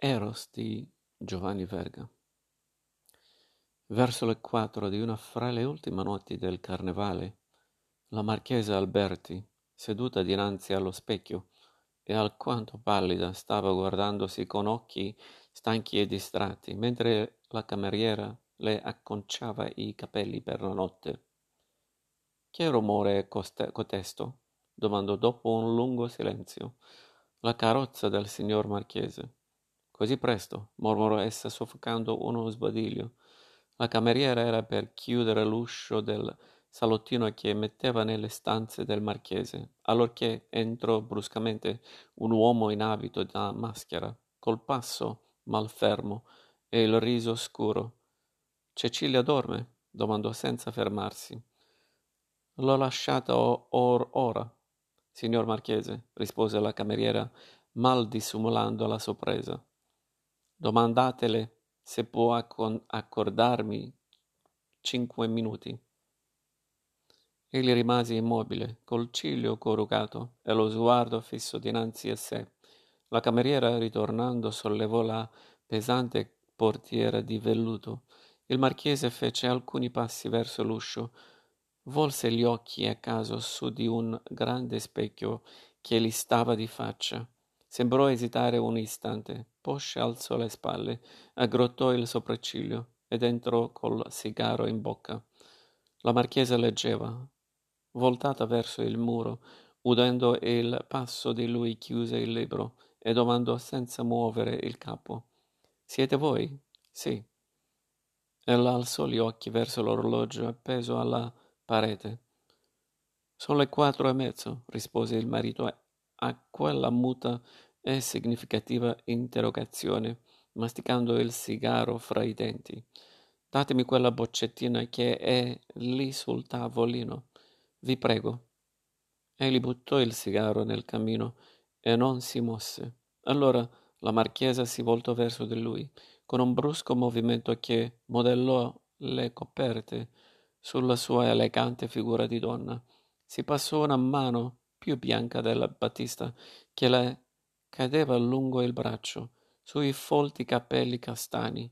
Eros di Giovanni Verga. Verso le 4 di una fra le ultime notti del carnevale, la marchesa Alberti, seduta dinanzi allo specchio e alquanto pallida, stava guardandosi con occhi stanchi e distratti, mentre la cameriera le acconciava i capelli per la notte. «Che rumore è cotesto?» domandò dopo un lungo silenzio. «La carrozza del signor marchese». «Così presto», mormorò essa soffocando uno sbadiglio. La cameriera era per chiudere l'uscio del salottino che metteva nelle stanze del marchese, allorché entrò bruscamente un uomo in abito da maschera, col passo malfermo e il riso scuro. «Cecilia dorme?» domandò senza fermarsi. «L'ho lasciata ora, signor marchese», rispose la cameriera, mal dissimulando la sorpresa. «Domandatele se può accordarmi 5 minuti». Egli rimase immobile, col ciglio corrugato e lo sguardo fisso dinanzi a sé. La cameriera, ritornando, sollevò la pesante portiera di velluto. Il marchese fece alcuni passi verso l'uscio, volse gli occhi a caso su di un grande specchio che gli stava di faccia. Sembrò esitare un istante, poi alzò le spalle, aggrottò il sopracciglio ed entrò col sigaro in bocca. La marchesa leggeva, voltata verso il muro, udendo il passo di lui chiuse il libro e domandò senza muovere il capo: «Siete voi?» «Sì». Ella alzò gli occhi verso l'orologio appeso alla parete. «Sono le 4:30», rispose il marito a quella muta e significativa interrogazione, masticando il sigaro fra i denti. «Datemi quella boccettina che è lì sul tavolino, vi prego». Egli buttò il sigaro nel camino e non si mosse. Allora la marchesa si voltò verso di lui con un brusco movimento che modellò le coperte sulla sua elegante figura di donna. Si passò una mano più bianca della batista che le cadeva lungo il braccio sui folti capelli castani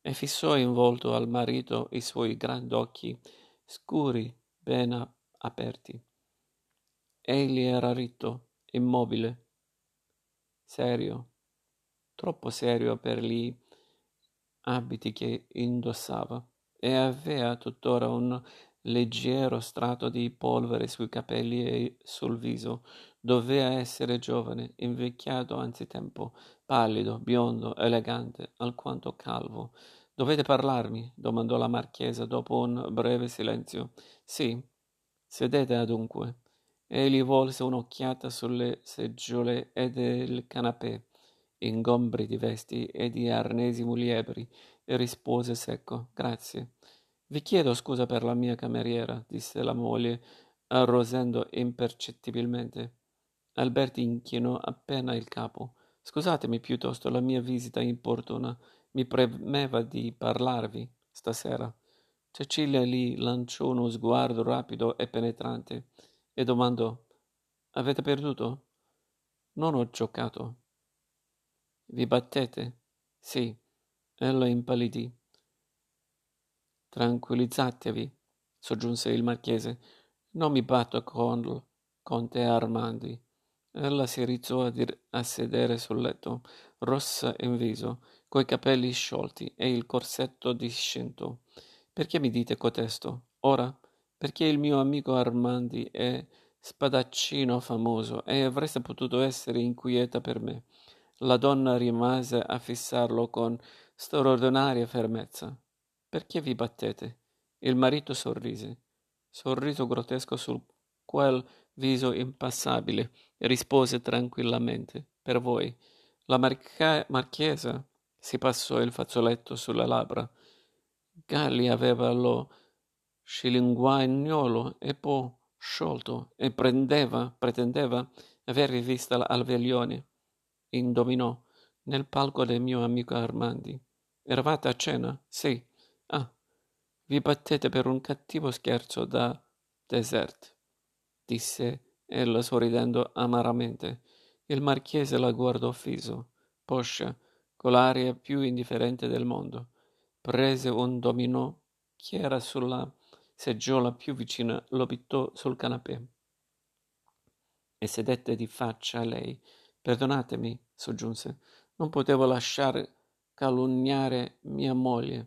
e fissò in volto al marito i suoi grandi occhi scuri ben aperti. Egli era ritto, immobile, serio, troppo serio per gli abiti che indossava, e aveva tuttora un leggero strato di polvere sui capelli e sul viso. Doveva essere giovane, invecchiato anzitempo, pallido, biondo, elegante, alquanto calvo. «Dovete parlarmi?» domandò la marchesa dopo un breve silenzio. «Sì, sedete dunque». Egli volse un'occhiata sulle seggiole e del canapè, ingombri di vesti e di arnesi muliebri, e rispose secco: «Grazie». «Vi chiedo scusa per la mia cameriera», disse la moglie, arrosendo impercettibilmente. Alberti inchinò appena il capo. «Scusatemi piuttosto la mia visita importuna. Mi premeva di parlarvi stasera». Cecilia gli lanciò uno sguardo rapido e penetrante e domandò: «Avete perduto?» «Non ho giocato». «Vi battete?» «Sì». Ella impallidì. «Tranquillizzatevi», soggiunse il marchese. «Non mi batto con il Conte Armandi». Ella si rizzò a sedere sul letto, rossa in viso, coi capelli sciolti e il corsetto discinto. «Perché mi dite cotesto ora?» «Perché il mio amico Armandi è spadaccino famoso e avreste potuto essere inquieta per me». La donna rimase a fissarlo con straordinaria fermezza. «Perché vi battete?» Il marito sorrise, sorriso grottesco su quel viso impassabile, e rispose tranquillamente: «Per voi». La marchesa si passò il fazzoletto sulla labbra. Galli aveva lo scilinguagnolo e poi sciolto e pretendeva aver rivista al veglione. Indovinò: «Nel palco del mio amico Armandi». «Eravate a cena?» «Sì». «Ah, vi battete per un cattivo scherzo da dessert», disse ella sorridendo amaramente. Il marchese la guardò fiso. «Poscia, con l'aria più indifferente del mondo. Prese un dominò che era sulla seggiola più vicina, lo pittò sul canapè e sedette di faccia a lei. «Perdonatemi», soggiunse, «non potevo lasciare calunniare mia moglie».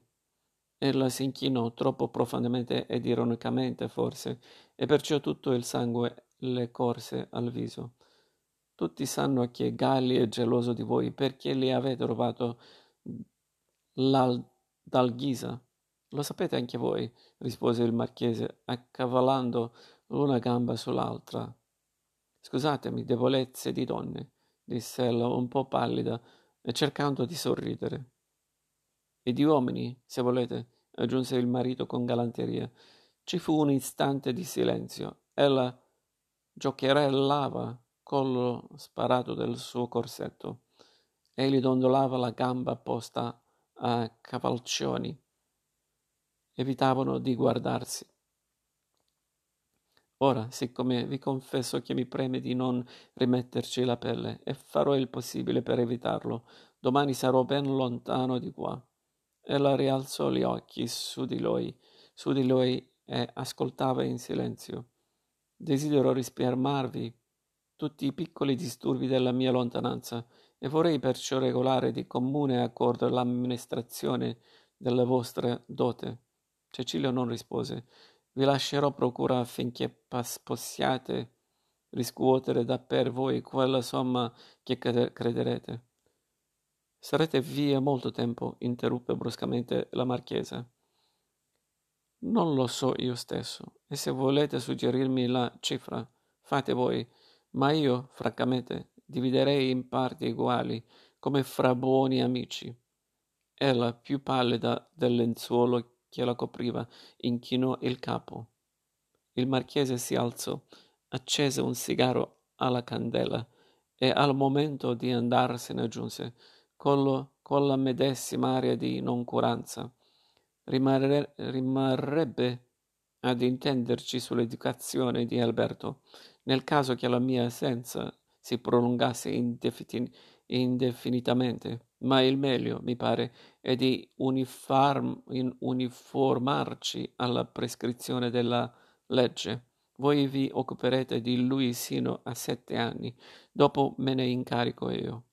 Ella si inchinò troppo profondamente ed ironicamente, forse, e perciò tutto il sangue le corse al viso. «Tutti sanno che Galli è geloso di voi perché li avete rubato dal Ghisa». «Lo sapete anche voi», rispose il marchese, accavallando l'una gamba sull'altra. «Scusatemi, debolezze di donne», disse ella un po' pallida e cercando di sorridere. «E di uomini, se volete», aggiunse il marito con galanteria. Ci fu un istante di silenzio. Ella giocherellava collo sparato del suo corsetto. Egli dondolava la gamba posta a cavalcioni. Evitavano di guardarsi. «Ora, siccome vi confesso che mi preme di non rimetterci la pelle e farò il possibile per evitarlo, domani sarò ben lontano di qua». Ella rialzò gli occhi su di lui e ascoltava in silenzio. «Desidero risparmiarvi tutti i piccoli disturbi della mia lontananza e vorrei perciò regolare di comune accordo l'amministrazione della vostra dote». Cecilia non rispose. «Vi lascerò procura affinché possiate riscuotere da per voi quella somma che crederete». «Sarete via molto tempo», interruppe bruscamente la marchesa. «Non lo so io stesso, e se volete suggerirmi la cifra, fate voi, ma io, francamente, dividerei in parti uguali, come fra buoni amici». Ella, più pallida del lenzuolo che la copriva, inchinò il capo. Il marchese si alzò, accese un sigaro alla candela e al momento di andarsene aggiunse, con la medesima aria di noncuranza: rimarrebbe ad intenderci sull'educazione di Alberto, nel caso che la mia assenza si prolungasse indefinitamente. Ma il meglio, mi pare, è di uniformarci alla prescrizione della legge. Voi vi occuperete di lui sino a 7 anni, dopo me ne incarico io.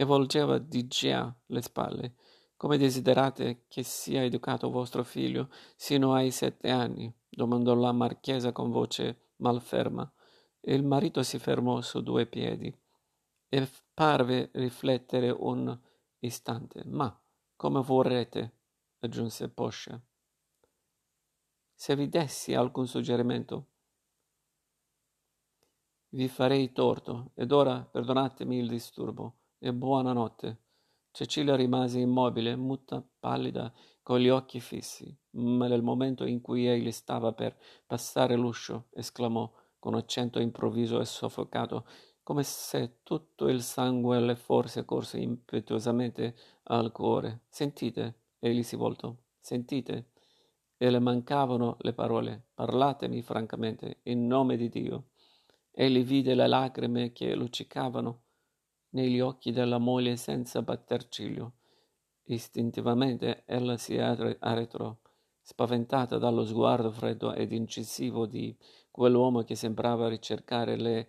E volgeva di già le spalle. «Come desiderate che sia educato vostro figlio sino ai 7 anni? Domandò la marchesa con voce malferma. Il marito si fermò su 2 piedi. E parve riflettere un istante. «Ma come vorrete», aggiunse poscia, «se vi dessi alcun suggerimento vi farei torto, ed ora perdonatemi il disturbo e buonanotte». Cecilia rimase immobile, muta, pallida, con gli occhi fissi, ma nel momento in cui egli stava per passare l'uscio esclamò con accento improvviso e soffocato, come se tutto il sangue le forse corse impetuosamente al cuore. «Sentite», egli si voltò, «sentite», e le mancavano le parole, «parlatemi francamente, in nome di Dio». Egli vide le lacrime che luccicavano negli occhi della moglie senza batter ciglio. Istintivamente ella si arretrò, spaventata dallo sguardo freddo ed incisivo di quell'uomo che sembrava ricercare le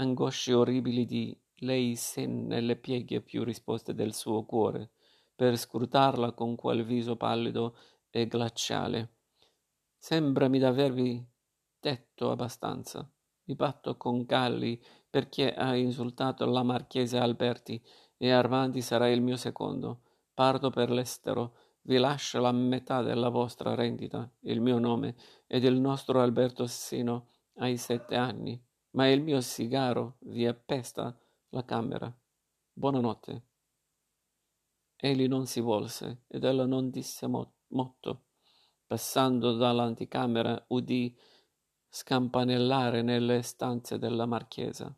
angosce orribili di lei sen nelle pieghe più risposte del suo cuore, per scrutarla con quel viso pallido e glaciale. «Sembrami d'avervi detto abbastanza. Mi batto con Galli perché ha insultato la marchese Alberti e Armandi sarà il mio secondo. Parto per l'estero, vi lascio la metà della vostra rendita, il mio nome ed il nostro Alberto sino ai 7 anni. Ma il mio sigaro vi appesta la camera. Buonanotte». Egli non si volse ed ella non disse motto. Passando dall'anticamera udì scampanellare nelle stanze della marchesa.